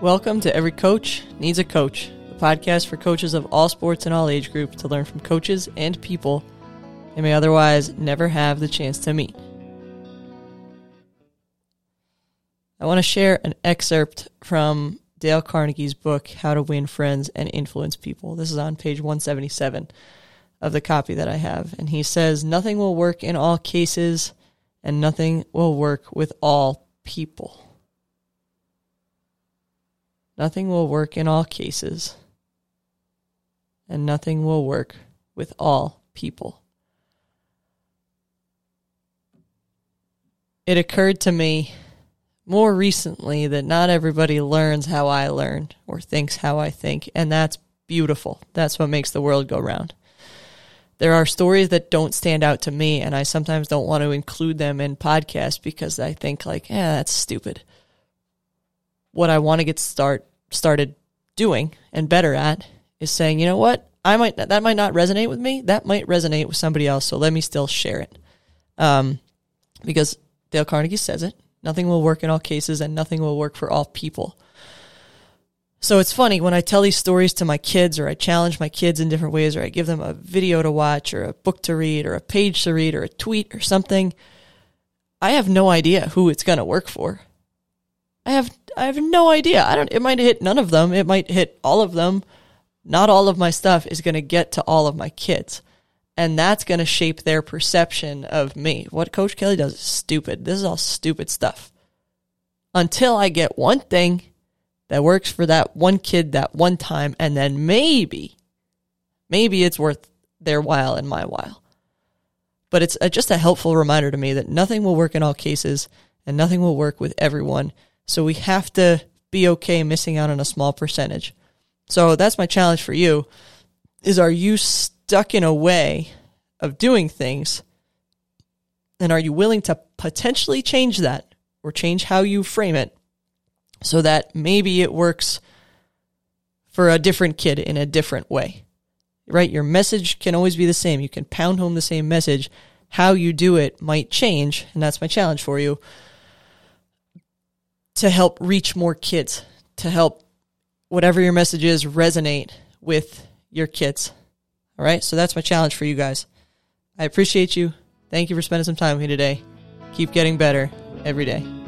Welcome to Every Coach Needs a Coach, the podcast for coaches of all sports and all age groups to learn from coaches and people they may otherwise never have the chance to meet. I want to share an excerpt from Dale Carnegie's book, How to Win Friends and Influence People. This is on page 177 of the copy that I have. And he says, "Nothing will work in all cases, and nothing will work with all people." Nothing will work in all cases, and nothing will work with all people. It occurred to me more recently that not everybody learns how I learn or thinks how I think, and that's beautiful. That's what makes the world go round. There are stories that don't stand out to me, and I sometimes don't want to include them in podcasts because I think like, that's stupid. What I want to get started doing and better at is saying, you know what, that might not resonate with me. That might resonate with somebody else, so let me still share it. Because Dale Carnegie says it, nothing will work in all cases and nothing will work for all people. So it's funny, when I tell these stories to my kids, or I challenge my kids in different ways, or I give them a video to watch, or a book to read, or a page to read, or a tweet or something, I have no idea who it's going to work for. I have no idea. It might hit none of them. It might hit all of them. Not all of my stuff is going to get to all of my kids. And that's going to shape their perception of me. What Coach Kelly does is stupid. This is all stupid stuff. Until I get one thing that works for that one kid that one time, and then maybe it's worth their while and my while. But it's just a helpful reminder to me that nothing will work in all cases, and nothing will work with everyone. So we have to be okay missing out on a small percentage. So that's my challenge for you, is are you stuck in a way of doing things, and are you willing to potentially change that, or change how you frame it, so that maybe it works for a different kid in a different way, right? Your message can always be the same. You can pound home the same message. How you do it might change, and that's my challenge for you, to help reach more kids, to help whatever your message is resonate with your kids, all right? So that's my challenge for you guys. I appreciate you. Thank you for spending some time with me today. Keep getting better every day.